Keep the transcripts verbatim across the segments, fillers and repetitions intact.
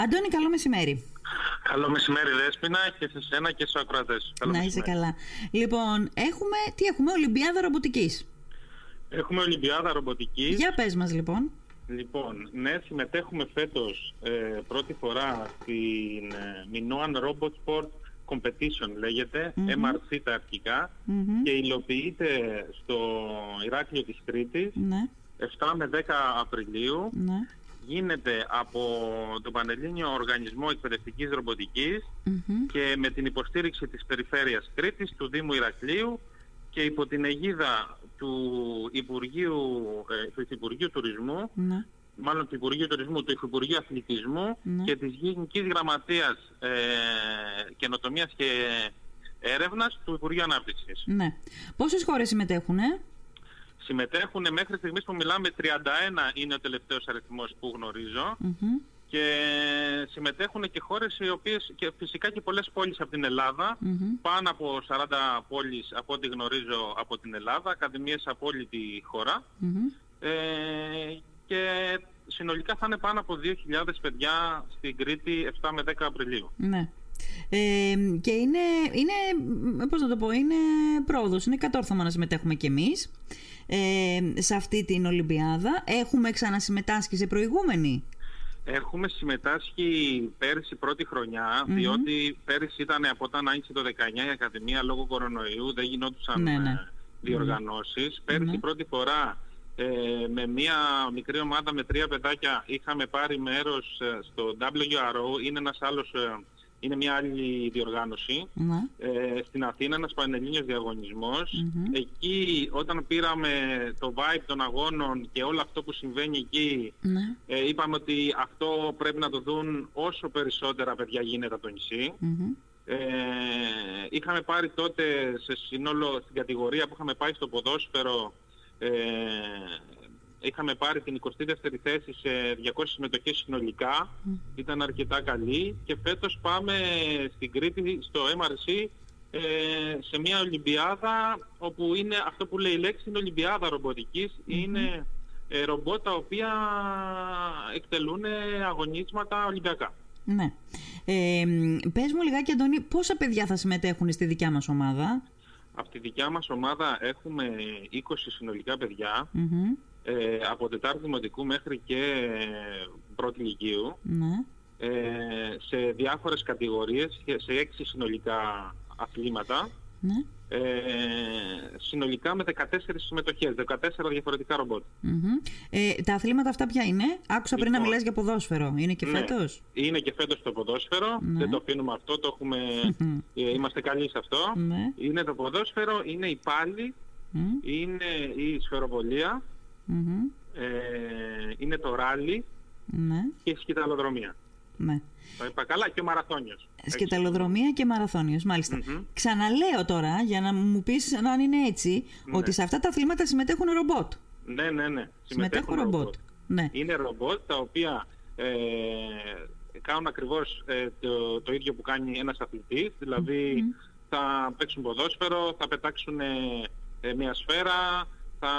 Αντώνη, καλό μεσημέρι. Καλό μεσημέρι, Δέσποινα, και σε σένα και στους ακροατές. Να είσαι καλά. Λοιπόν, έχουμε, τι έχουμε, Ολυμπιάδα Ρομποτικής. Έχουμε Ολυμπιάδα Ρομποτικής. Για πες μας λοιπόν. Λοιπόν, ναι, συμμετέχουμε φέτος ε, πρώτη φορά στην ε, Minouan Robot Sport Competition λέγεται, mm-hmm. εμ αρ σι τα αρχικά, mm-hmm. και υλοποιείται στο Ηράκλειο της Κρήτης, mm-hmm. εφτά με δέκα Απριλίου. Mm-hmm. Γίνεται από τον Πανελλήνιο Οργανισμό Εκπαιδευτικής Ρομποτικής, mm-hmm. και με την υποστήριξη της Περιφέρειας Κρήτης, του Δήμου Ηρακλείου και υπό την αιγίδα του Υπουργείου, ε, του Υπουργείου Τουρισμού, ναι. μάλλον του Υπουργείου Τουρισμού, του Υπουργείου Αθλητισμού, ναι. και της Γενικής Γραμματείας ε, Καινοτομίας και Έρευνας του Υπουργείου Ανάπτυξης. Ναι. Πόσες χώρες συμμετέχουν, ε? Συμμετέχουν μέχρι στιγμής που μιλάμε τριάντα ένα είναι ο τελευταίος αριθμός που γνωρίζω, mm-hmm. και συμμετέχουν και χώρες οι οποίες, και φυσικά και πολλές πόλεις από την Ελλάδα, mm-hmm. πάνω από σαράντα πόλεις από ό,τι γνωρίζω από την Ελλάδα, ακαδημίες από όλη τη χώρα, mm-hmm. ε, και συνολικά θα είναι πάνω από δύο χιλιάδες παιδιά στην Κρήτη εφτά με δέκα Απριλίου. Ναι. Ε, και είναι, είναι, πώς να το πω, είναι πρόοδος, είναι κατόρθωμα να συμμετέχουμε κι εμείς ε, σε αυτή την Ολυμπιάδα. Έχουμε ξανασυμμετάσχει σε προηγούμενη? Έχουμε συμμετάσχει πέρυσι πρώτη χρονιά, mm-hmm. διότι πέρυσι ήταν από όταν άνοιξε το δεκαεννιά η Ακαδημία, λόγω κορονοϊού δεν γινόντουσαν ναι, ναι. διοργανώσεις. Mm-hmm. Πέρυσι mm-hmm. πρώτη φορά ε, με μια μικρή ομάδα με τρία παιδάκια είχαμε πάρει μέρος στο ντάμπλιου αρ ο, είναι ένας άλλος... Είναι μια άλλη διοργάνωση, mm-hmm. ε, στην Αθήνα, ένας πανελλήνιος διαγωνισμός. Mm-hmm. Εκεί όταν πήραμε το vibe των αγώνων και όλο αυτό που συμβαίνει εκεί, mm-hmm. ε, είπαμε ότι αυτό πρέπει να το δουν όσο περισσότερα παιδιά γίνεται από το νησί. Mm-hmm. Ε, είχαμε πάρει τότε σε συνόλο, στην κατηγορία που είχαμε πάει στο ποδόσφαιρο, ε, είχαμε πάρει την εικοστή δεύτερη θέση σε διακόσιες συμμετοχές συνολικά, mm. ήταν αρκετά καλή, και φέτος πάμε στην Κρήτη, στο εμ αρ σι, ε, σε μια Ολυμπιάδα όπου είναι αυτό που λέει η λέξη, είναι Ολυμπιάδα Ρομποτικής, mm. είναι ε, ρομπότ τα οποία εκτελούν αγωνίσματα Ολυμπιακά. Ναι. Ε, πες μου λιγάκι, Αντώνη, πόσα παιδιά θα συμμετέχουν στη δικιά μας ομάδα? Από τη δικιά μας ομάδα έχουμε είκοσι συνολικά παιδιά, mm-hmm. Ε, από Τετάρτη Δημοτικού μέχρι και Πρώτη Λυκείου, ναι. ε, σε διάφορες κατηγορίες, σε έξι συνολικά αθλήματα, ναι. ε, συνολικά με δεκατέσσερις συμμετοχές, δεκατέσσερα διαφορετικά ρομπότ. Mm-hmm. Ε, τα αθλήματα αυτά ποια είναι? Άκουσα πριν λοιπόν, να μιλάς για ποδόσφαιρο, είναι και φέτος? Ναι, είναι και φέτος το ποδόσφαιρο, ναι. δεν το αφήνουμε αυτό, το έχουμε, ε, είμαστε καλοί σε αυτό, ναι. είναι το ποδόσφαιρο, είναι η πάλι, mm. είναι η σφαιροβολία, mm-hmm. ε, είναι το ράλι, ναι. και η σκυταλοδρομία. Ναι. Το είπα καλά, και ο μαραθώνιος. Σκυταλοδρομία και μαραθώνιος, μάλιστα. Mm-hmm. Ξαναλέω τώρα, για να μου πεις αν είναι έτσι, ναι. ότι σε αυτά τα αθλήματα συμμετέχουν ρομπότ. Ναι, ναι, ναι. Συμμετέχουν ρομπότ. ρομπότ. Ναι. Είναι ρομπότ τα οποία ε, κάνουν ακριβώς ε, το, το ίδιο που κάνει ένας αθλητής, δηλαδή mm-hmm. θα παίξουν ποδόσφαιρο, θα πετάξουν ε, ε, μια σφαίρα, θα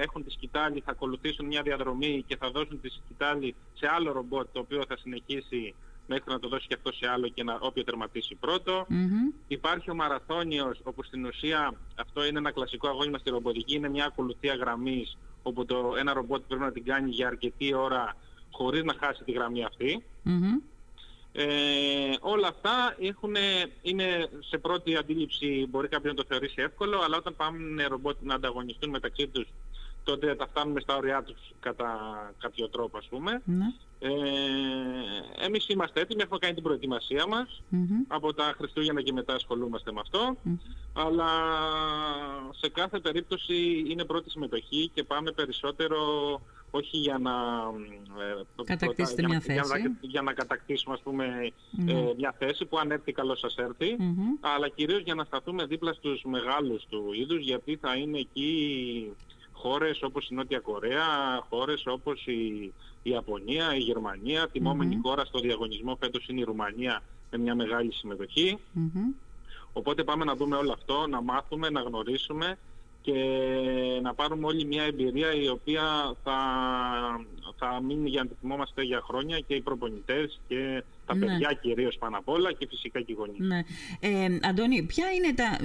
έχουν τη σκυτάλη, θα ακολουθήσουν μια διαδρομή και θα δώσουν τη σκυτάλη σε άλλο ρομπότ, το οποίο θα συνεχίσει μέχρι να το δώσει και αυτό σε άλλο, και να, όποιο τερματίσει πρώτο. Mm-hmm. Υπάρχει ο μαραθώνιος, όπου στην ουσία αυτό είναι ένα κλασικό αγώνισμα στη ρομποτική, είναι μια ακολουθία γραμμής, όπου το ένα ρομπότ πρέπει να την κάνει για αρκετή ώρα χωρίς να χάσει τη γραμμή αυτή. Mm-hmm. Ε, όλα αυτά έχουν, είναι σε πρώτη αντίληψη, μπορεί κάποιος να το θεωρήσει εύκολο, αλλά όταν πάμε ρομπότ να ανταγωνιστούν μεταξύ τους, τότε θα φτάνουμε στα όρια τους κατά κάποιο τρόπο, ας πούμε. Ναι. Ε, εμείς είμαστε έτοιμοι, έχουμε κάνει την προετοιμασία μας, mm-hmm. από τα Χριστούγεννα και μετά ασχολούμαστε με αυτό, mm-hmm. αλλά σε κάθε περίπτωση είναι πρώτη συμμετοχή και πάμε περισσότερο όχι για να, κατακτήσετε μια θέση. Για, για, για να κατακτήσουμε, ας πούμε, mm-hmm. ε, μια θέση που αν έρθει καλώς σας έρθει, mm-hmm. αλλά κυρίως για να σταθούμε δίπλα στους μεγάλους του είδους, γιατί θα είναι εκεί χώρες όπως η Νότια Κορέα, χώρες όπως η Ιαπωνία, η Γερμανία, τιμόμενη mm-hmm. χώρα στο διαγωνισμό φέτος είναι η Ρουμανία με μια μεγάλη συμμετοχή. Mm-hmm. Οπότε πάμε να δούμε όλο αυτό, να μάθουμε, να γνωρίσουμε, και να πάρουμε όλοι μια εμπειρία η οποία θα, θα μείνει για να τη θυμόμαστε για χρόνια, και οι προπονητές και τα ναι. παιδιά κυρίως πάνω απ' όλα, και φυσικά και οι γονείς. Ναι. Ε, Αντώνη, ποια είναι τα,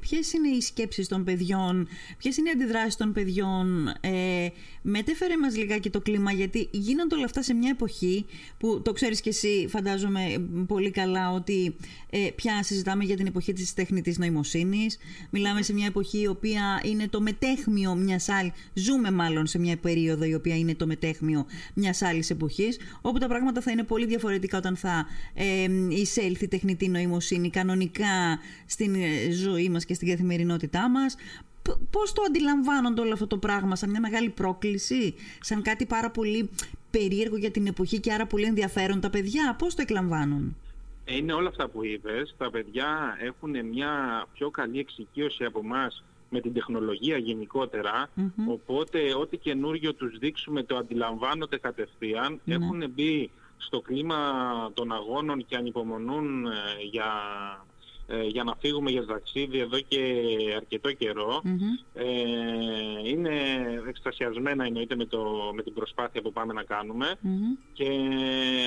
ποιες είναι οι σκέψεις των παιδιών, ποιες είναι οι αντιδράσεις των παιδιών? Ε, μετέφερε μας λιγάκι το κλίμα, γιατί γίνονται όλα αυτά σε μια εποχή που το ξέρεις και εσύ φαντάζομαι πολύ καλά, ότι ε, πια συζητάμε για την εποχή της τεχνητής νοημοσύνης, μιλάμε σε μια εποχή η οποία είναι το μετέχμιο μιας άλλης, ζούμε μάλλον σε μια περίοδο η οποία είναι το μετέχμιο μιας άλλης εποχής, όπου τα πράγματα θα είναι πολύ διαφορετικά όταν θα ε, εισέλθει τεχνητή νοημοσύνη κανονικά στην ζωή μας και στην καθημερινότητά μας. Πώς το αντιλαμβάνονται όλο αυτό το πράγμα, σαν μια μεγάλη πρόκληση, σαν κάτι πάρα πολύ περίεργο για την εποχή και άρα πολύ ενδιαφέρον τα παιδιά? Πώς το εκλαμβάνουν? Είναι όλα αυτά που είπες. Τα παιδιά έχουν μια πιο καλή εξοικείωση από εμάς με την τεχνολογία γενικότερα, mm-hmm. οπότε ό,τι καινούριο τους δείξουμε το αντιλαμβάνονται κατευθείαν, mm-hmm. έχουν μπει στο κλίμα των αγώνων και ανυπομονούν για, για να φύγουμε για ταξίδι εδώ και αρκετό καιρό. Mm-hmm. Ε, είναι εκστασιασμένα εννοείται με, το, με την προσπάθεια που πάμε να κάνουμε, mm-hmm. και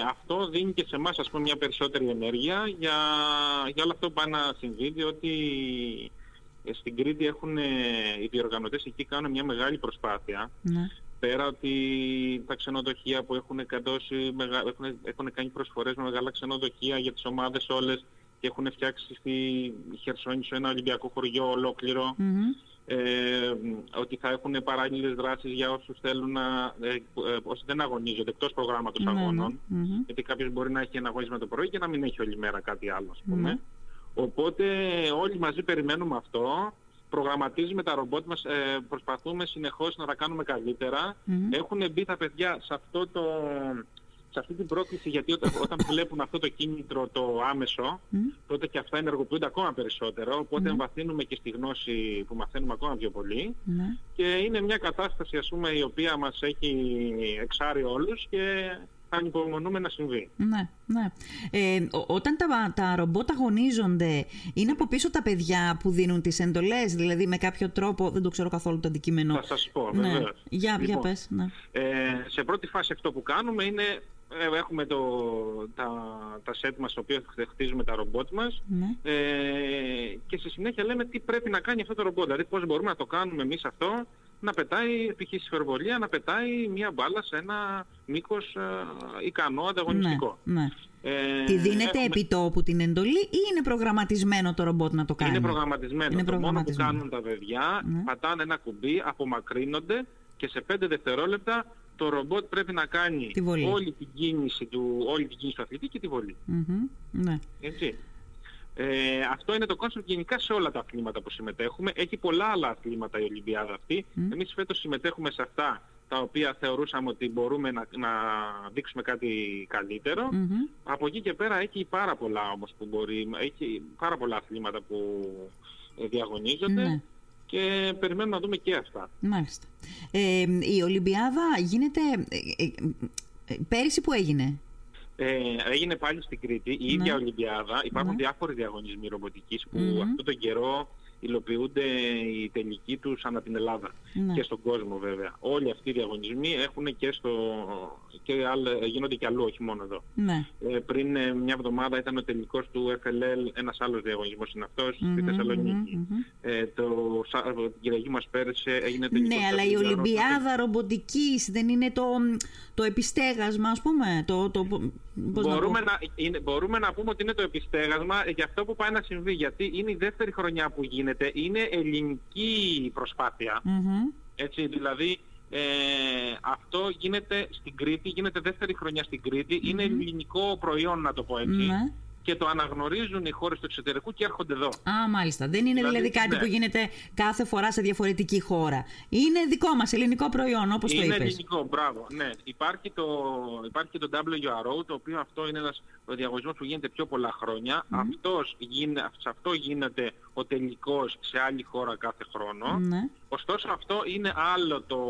αυτό δίνει και σε εμάς ας πούμε μια περισσότερη ενέργεια για, για όλο αυτό που πάει να συμβεί, διότι στην Κρήτη έχουν, οι διοργανωτές εκεί κάνουν μια μεγάλη προσπάθεια. Mm-hmm. Πέρα ότι τα ξενοδοχεία που έχουν, καντώσει, έχουν, έχουν κάνει προσφορές με μεγάλα ξενοδοχεία για τις ομάδες όλες, και έχουν φτιάξει στη Χερσόνησο ένα Ολυμπιακό χωριό ολόκληρο, mm-hmm. ε, ότι θα έχουν παράλληλες δράσεις για όσους θέλουν να, ε, όσοι δεν αγωνίζονται εκτός προγράμματος mm-hmm. αγώνων, mm-hmm. γιατί κάποιος μπορεί να έχει ένα αγωνισμό το πρωί και να μην έχει όλη μέρα κάτι άλλο, ας πούμε. Mm-hmm. Οπότε όλοι μαζί περιμένουμε αυτό. Προγραμματίζουμε τα ρομπότ μας, ε, προσπαθούμε συνεχώς να τα κάνουμε καλύτερα. Mm-hmm. Έχουν μπει τα παιδιά σε, αυτό το, σε αυτή την πρόκληση, γιατί όταν, όταν βλέπουν αυτό το κίνητρο το άμεσο, mm-hmm. τότε και αυτά ενεργοποιούνται ακόμα περισσότερο, οπότε mm-hmm. εμβαθύνουμε και στη γνώση που μαθαίνουμε ακόμα πιο πολύ. Mm-hmm. Και είναι μια κατάσταση ας πούμε η οποία μας έχει εξάρει όλους και ανυπομονούμε να συμβεί. Ναι, ναι. Ε, όταν τα, τα ρομπότ αγωνίζονται, είναι από πίσω τα παιδιά που δίνουν τις εντολές, δηλαδή με κάποιο τρόπο? Δεν το ξέρω καθόλου το αντικείμενο. Θα σας πω, ναι. Βεβαίως. Για, λοιπόν, για πες. Ναι. Ε, σε πρώτη φάση αυτό που κάνουμε είναι, ε, έχουμε το, τα, τα σετ μας, στο οποίο χτίζουμε τα ρομπότ μας, ναι. ε, και στη συνέχεια λέμε τι πρέπει να κάνει αυτό το ρομπότ, δηλαδή πώς μπορούμε να το κάνουμε εμείς αυτό, να πετάει, π.χ. στη σφαιροβολία, να πετάει μία μπάλα σε ένα μήκος ε, ικανό, ανταγωνιστικό. Ναι, ναι. Ε, Τη δίνεται έχουμε... επί τόπου την εντολή, ή είναι προγραμματισμένο το ρομπότ να το κάνει? Είναι προγραμματισμένο. Είναι προγραμματισμένο. Το μόνο που κάνουν τα παιδιά, ναι. πατάνε ένα κουμπί, απομακρύνονται και σε πέντε δευτερόλεπτα το ρομπότ πρέπει να κάνει τη όλη την κίνηση του, όλη την κίνηση του αθλητή και τη βολή. Mm-hmm. Ναι. Έτσι. Ε, αυτό είναι το κόνσεπτ γενικά σε όλα τα αθλήματα που συμμετέχουμε. Έχει πολλά άλλα αθλήματα η Ολυμπιάδα αυτή. Mm. Εμείς φέτος συμμετέχουμε σε αυτά τα οποία θεωρούσαμε ότι μπορούμε να, να δείξουμε κάτι καλύτερο. Mm-hmm. Από εκεί και πέρα έχει πάρα πολλά όμως που μπορεί, έχει πάρα πολλά αθλήματα που διαγωνίζονται. Mm. Και περιμένουμε να δούμε και αυτά. Μάλιστα. Ε, η Ολυμπιάδα γίνεται... Πέρυσι που έγινε? Ε, έγινε πάλι στην Κρήτη η ίδια ναι. Ολυμπιάδα. Υπάρχουν ναι. διάφοροι διαγωνισμοί ρομποτικής που mm-hmm. αυτόν τον καιρό υλοποιούνται οι τελικοί τους ανά την Ελλάδα ναι. και στον κόσμο βέβαια. Όλοι αυτοί οι διαγωνισμοί έχουν και στο... και άλλ... γίνονται και αλλού, όχι μόνο εδώ. Ναι. Ε, πριν ε, μια εβδομάδα ήταν ο τελικός του εφ ελ ελ, ένας άλλος διαγωνισμός είναι αυτός, mm-hmm, στη Θεσσαλονίκη. Mm-hmm. Ε, το Σάββατο την Κυριακή μας πέρασε, έγινε τελικός. Ναι, αλλά η Ολυμπιάδα ρομποτικής δεν είναι το, το επιστέγασμα, ας πούμε. Το, το... Μπορούμε, να να, είναι, μπορούμε να πούμε ότι είναι το επιστέγασμα για αυτό που πάει να συμβεί, γιατί είναι η δεύτερη χρονιά που γίνεται, είναι ελληνική προσπάθεια. Mm-hmm. Έτσι, δηλαδή ε, αυτό γίνεται στην Κρήτη, γίνεται δεύτερη χρονιά στην Κρήτη, mm-hmm. είναι ελληνικό προϊόν να το πω έτσι. Mm-hmm. Και το αναγνωρίζουν οι χώρες του εξωτερικού και έρχονται εδώ. Α, μάλιστα. Δεν είναι δηλαδή, δηλαδή κάτι ναι. που γίνεται κάθε φορά σε διαφορετική χώρα. Είναι δικό μας ελληνικό προϊόν, όπως είναι το είπες. Είναι ελληνικό, μπράβο. Ναι. Υπάρχει, το, υπάρχει και το ντάμπλιου αρ ο, το οποίο αυτό είναι ένας διαγωνισμός που γίνεται πιο πολλά χρόνια. Mm. Αυτός γίνε, σε αυτό γίνεται ο τελικός σε άλλη χώρα κάθε χρόνο. Mm. Ωστόσο αυτό είναι άλλο το,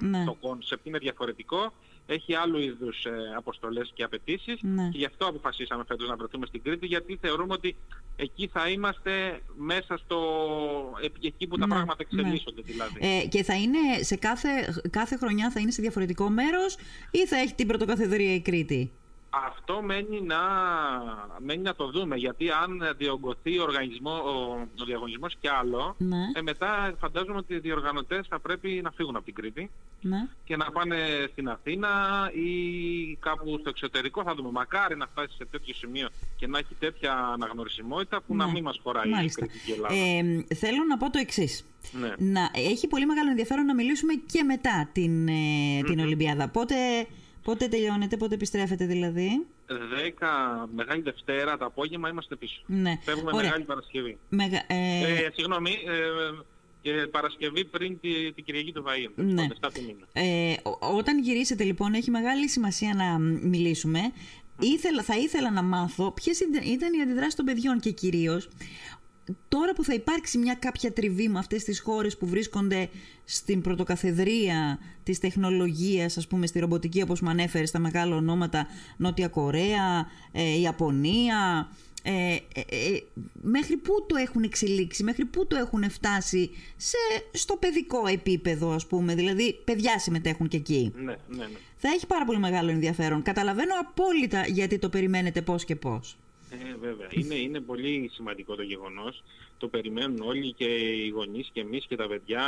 ναι. το concept, είναι διαφορετικό. έχει άλλου είδους ε, αποστολές και απαιτήσεις, ναι. Και γι' αυτό αποφασίσαμε φέτος να βρεθούμε στην Κρήτη, γιατί θεωρούμε ότι εκεί θα είμαστε μέσα στο εκεί που τα ναι, πράγματα εξελίσσονται, ναι. Δηλαδή. Ε, και θα είναι σε κάθε, κάθε χρονιά θα είναι σε διαφορετικό μέρος ή θα έχει την πρωτοκαθεδρία η Κρήτη? Αυτό μένει να, μένει να το δούμε, γιατί αν διογκωθεί ο, οργανισμό, ο, ο διαγωνισμός κι άλλο, ναι. ε, μετά φαντάζομαι ότι οι διοργανωτές θα πρέπει να φύγουν από την Κρήτη, ναι. Και να πάνε στην Αθήνα ή κάπου στο εξωτερικό, θα δούμε. Μακάρι να φτάσει σε τέτοιο σημείο και να έχει τέτοια αναγνωρισιμότητα που ναι. να μην μας χωράει η Κρήτη και η Ελλάδα. Ε, θέλω να πω το εξής. Ναι. Να, έχει πολύ μεγάλο ενδιαφέρον να μιλήσουμε και μετά την, ε, την mm-hmm. Ολυμπιάδα. Πότε... Πότε τελειώνετε, πότε επιστρέφετε δηλαδή? δέκα Μεγάλη Δευτέρα, το απόγευμα είμαστε πίσω. Ναι. Φεύγουμε. Ωραία. Μεγάλη Παρασκευή. Μεγα... Ε... Ε, συγγνώμη, ε, και Παρασκευή πριν την τη Κυριακή του Βαΐου. Ναι. Ε, ό, όταν γυρίσετε λοιπόν, έχει μεγάλη σημασία να μιλήσουμε. Mm. Ήθελα, θα ήθελα να μάθω ποιες ήταν οι αντιδράσεις των παιδιών και κυρίως... Τώρα που θα υπάρξει μια κάποια τριβή με αυτές τις χώρες που βρίσκονται στην πρωτοκαθεδρία της τεχνολογίας, ας πούμε στη ρομποτική όπως μου ανέφερε, στα μεγάλα ονόματα, Νότια Κορέα, ε, Ιαπωνία, ε, ε, ε, μέχρι πού το έχουν εξελίξει, μέχρι πού το έχουν φτάσει σε, στο παιδικό επίπεδο, ας πούμε, δηλαδή παιδιά συμμετέχουν και εκεί. Ναι, ναι, ναι. Θα έχει πάρα πολύ μεγάλο ενδιαφέρον. Καταλαβαίνω απόλυτα γιατί το περιμένετε πώς και πώς. Ε, βέβαια. Είναι, είναι πολύ σημαντικό το γεγονός. Το περιμένουν όλοι και οι γονείς και εμείς και τα παιδιά,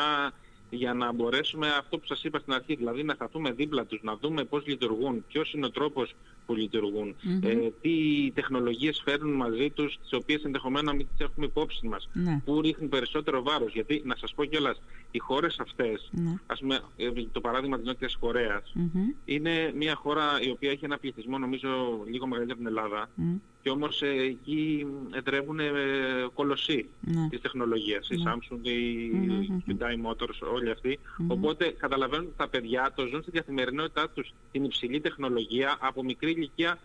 για να μπορέσουμε αυτό που σας είπα στην αρχή, δηλαδή να σταθούμε δίπλα τους, να δούμε πώς λειτουργούν, ποιος είναι ο τρόπος που λειτουργούν, mm-hmm. ε, τι τεχνολογίες φέρνουν μαζί τους, τις οποίες ενδεχομένως να μην τις έχουμε υπόψη μας, mm-hmm. που ρίχνουν περισσότερο βάρος. Γιατί, να σας πω κιόλας, οι χώρες αυτές, mm-hmm. ας πούμε, το παράδειγμα της Νότιας Κορέας, mm-hmm. είναι μια χώρα η οποία έχει ένα πληθυσμό, νομίζω, λίγο μεγαλύτερο από την Ελλάδα, mm-hmm. και όμως ε, εκεί εδρεύουν ε, κολοσσοί ναι. της τεχνολογίας, ναι. η Samsung, η mm-hmm. Hyundai Motors, όλοι αυτοί. Mm-hmm. Οπότε καταλαβαίνουν ότι τα παιδιά το ζουν στην καθημερινότητά τους, την υψηλή τεχνολογία από μικρή ηλικία,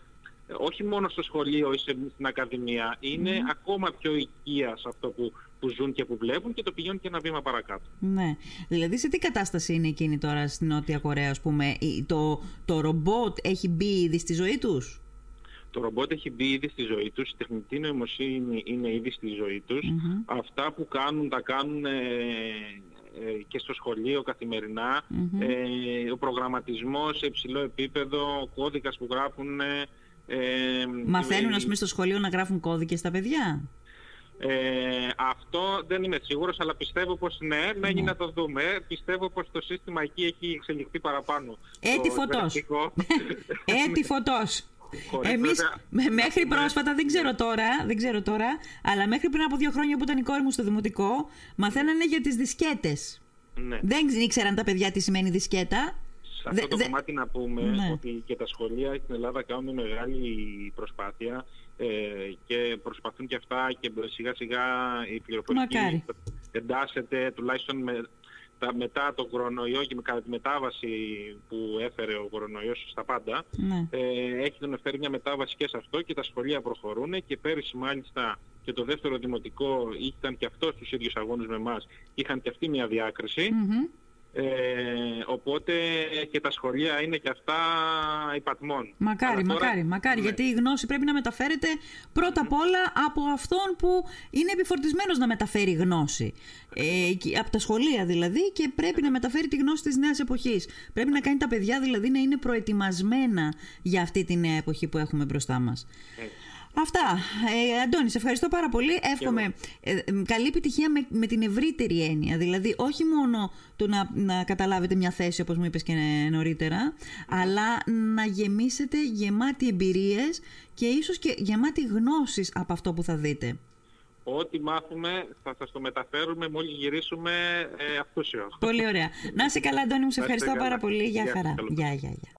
όχι μόνο στο σχολείο ή σε, στην ακαδημία, είναι mm-hmm. ακόμα πιο οικία σε αυτό που, που ζουν και που βλέπουν και το πηγαίνουν και ένα βήμα παρακάτω. Ναι. Δηλαδή σε τι κατάσταση είναι εκείνη τώρα στην Νότια Κορέα, ας πούμε, το, το ρομπότ έχει μπει ήδη στη ζωή τους? Το ρομπότ έχει μπει ήδη στη ζωή τους, η τεχνητή νοημοσύνη είναι ήδη στη ζωή τους. Mm-hmm. Αυτά που κάνουν τα κάνουν ε, ε, και στο σχολείο καθημερινά. Mm-hmm. Ε, ο προγραμματισμός σε υψηλό επίπεδο, ο κώδικας που γράφουν... Ε, Μαθαίνουν ε, ας πούμε στο σχολείο να γράφουν κώδικες τα παιδιά? Ε, αυτό δεν είμαι σίγουρος, αλλά πιστεύω πως ναι, μένει ναι. να το δούμε. Πιστεύω πως το σύστημα εκεί έχει εξελιχθεί παραπάνω. Έτη φωτός. Έτη φωτός. Εμείς μέχρι πρόσφατα, δεν ξέρω τώρα, δεν ξέρω τώρα, αλλά μέχρι πριν από δύο χρόνια που ήταν η κόρη μου στο δημοτικό, μαθαίνανε για τις δισκέτες. Ναι. Δεν ήξεραν τα παιδιά τι σημαίνει δισκέτα. Σε αυτό δε, το δε... κομμάτι να πούμε ναι. ότι και τα σχολεία στην Ελλάδα κάνουν μεγάλη προσπάθεια ε, και προσπαθούν και αυτά και σιγά σιγά η πληροφορική Μακάρι. εντάσσεται, τουλάχιστον με, τα, μετά τον κορονοϊό και με, κατά τη μετάβαση που έφερε ο κορονοϊός στα πάντα, ναι. ε, έχει τον φέρει μια μετάβαση και σε αυτό και τα σχολεία προχωρούν και πέρυσι μάλιστα και το δεύτερο δημοτικό ήταν και αυτό στους ίδιους αγώνες με εμάς, είχαν και αυτή μια διάκριση. Mm-hmm. Ε, οπότε και τα σχολεία είναι και αυτά υπατμών. Μακάρι, τώρα... μακάρι, μακάρι, ναι. γιατί η γνώση πρέπει να μεταφέρεται πρώτα απ' όλα από αυτόν που είναι επιφορτισμένος να μεταφέρει γνώση. Ε, από τα σχολεία δηλαδή, και πρέπει να μεταφέρει τη γνώση της νέας εποχής. Πρέπει να κάνει τα παιδιά δηλαδή να είναι προετοιμασμένα για αυτή τη νέα εποχή που έχουμε μπροστά μας. Ε. Αυτά. Ε, Αντώνη, σε ευχαριστώ πάρα πολύ. Εύχομαι ε, καλή επιτυχία με, με την ευρύτερη έννοια. Δηλαδή, όχι μόνο το να, να καταλάβετε μια θέση, όπως μου είπες και νωρίτερα, mm. αλλά να γεμίσετε γεμάτη εμπειρίες και ίσως και γεμάτη γνώσεις από αυτό που θα δείτε. Ό,τι μάθουμε θα σας το μεταφέρουμε μόλις γυρίσουμε ε, αυτούσιο. Πολύ ωραία. Να είσαι καλά, Αντώνη μου. Σε ευχαριστώ πάρα πολύ. Γεια χαρά. Γεια, γεια, γεια.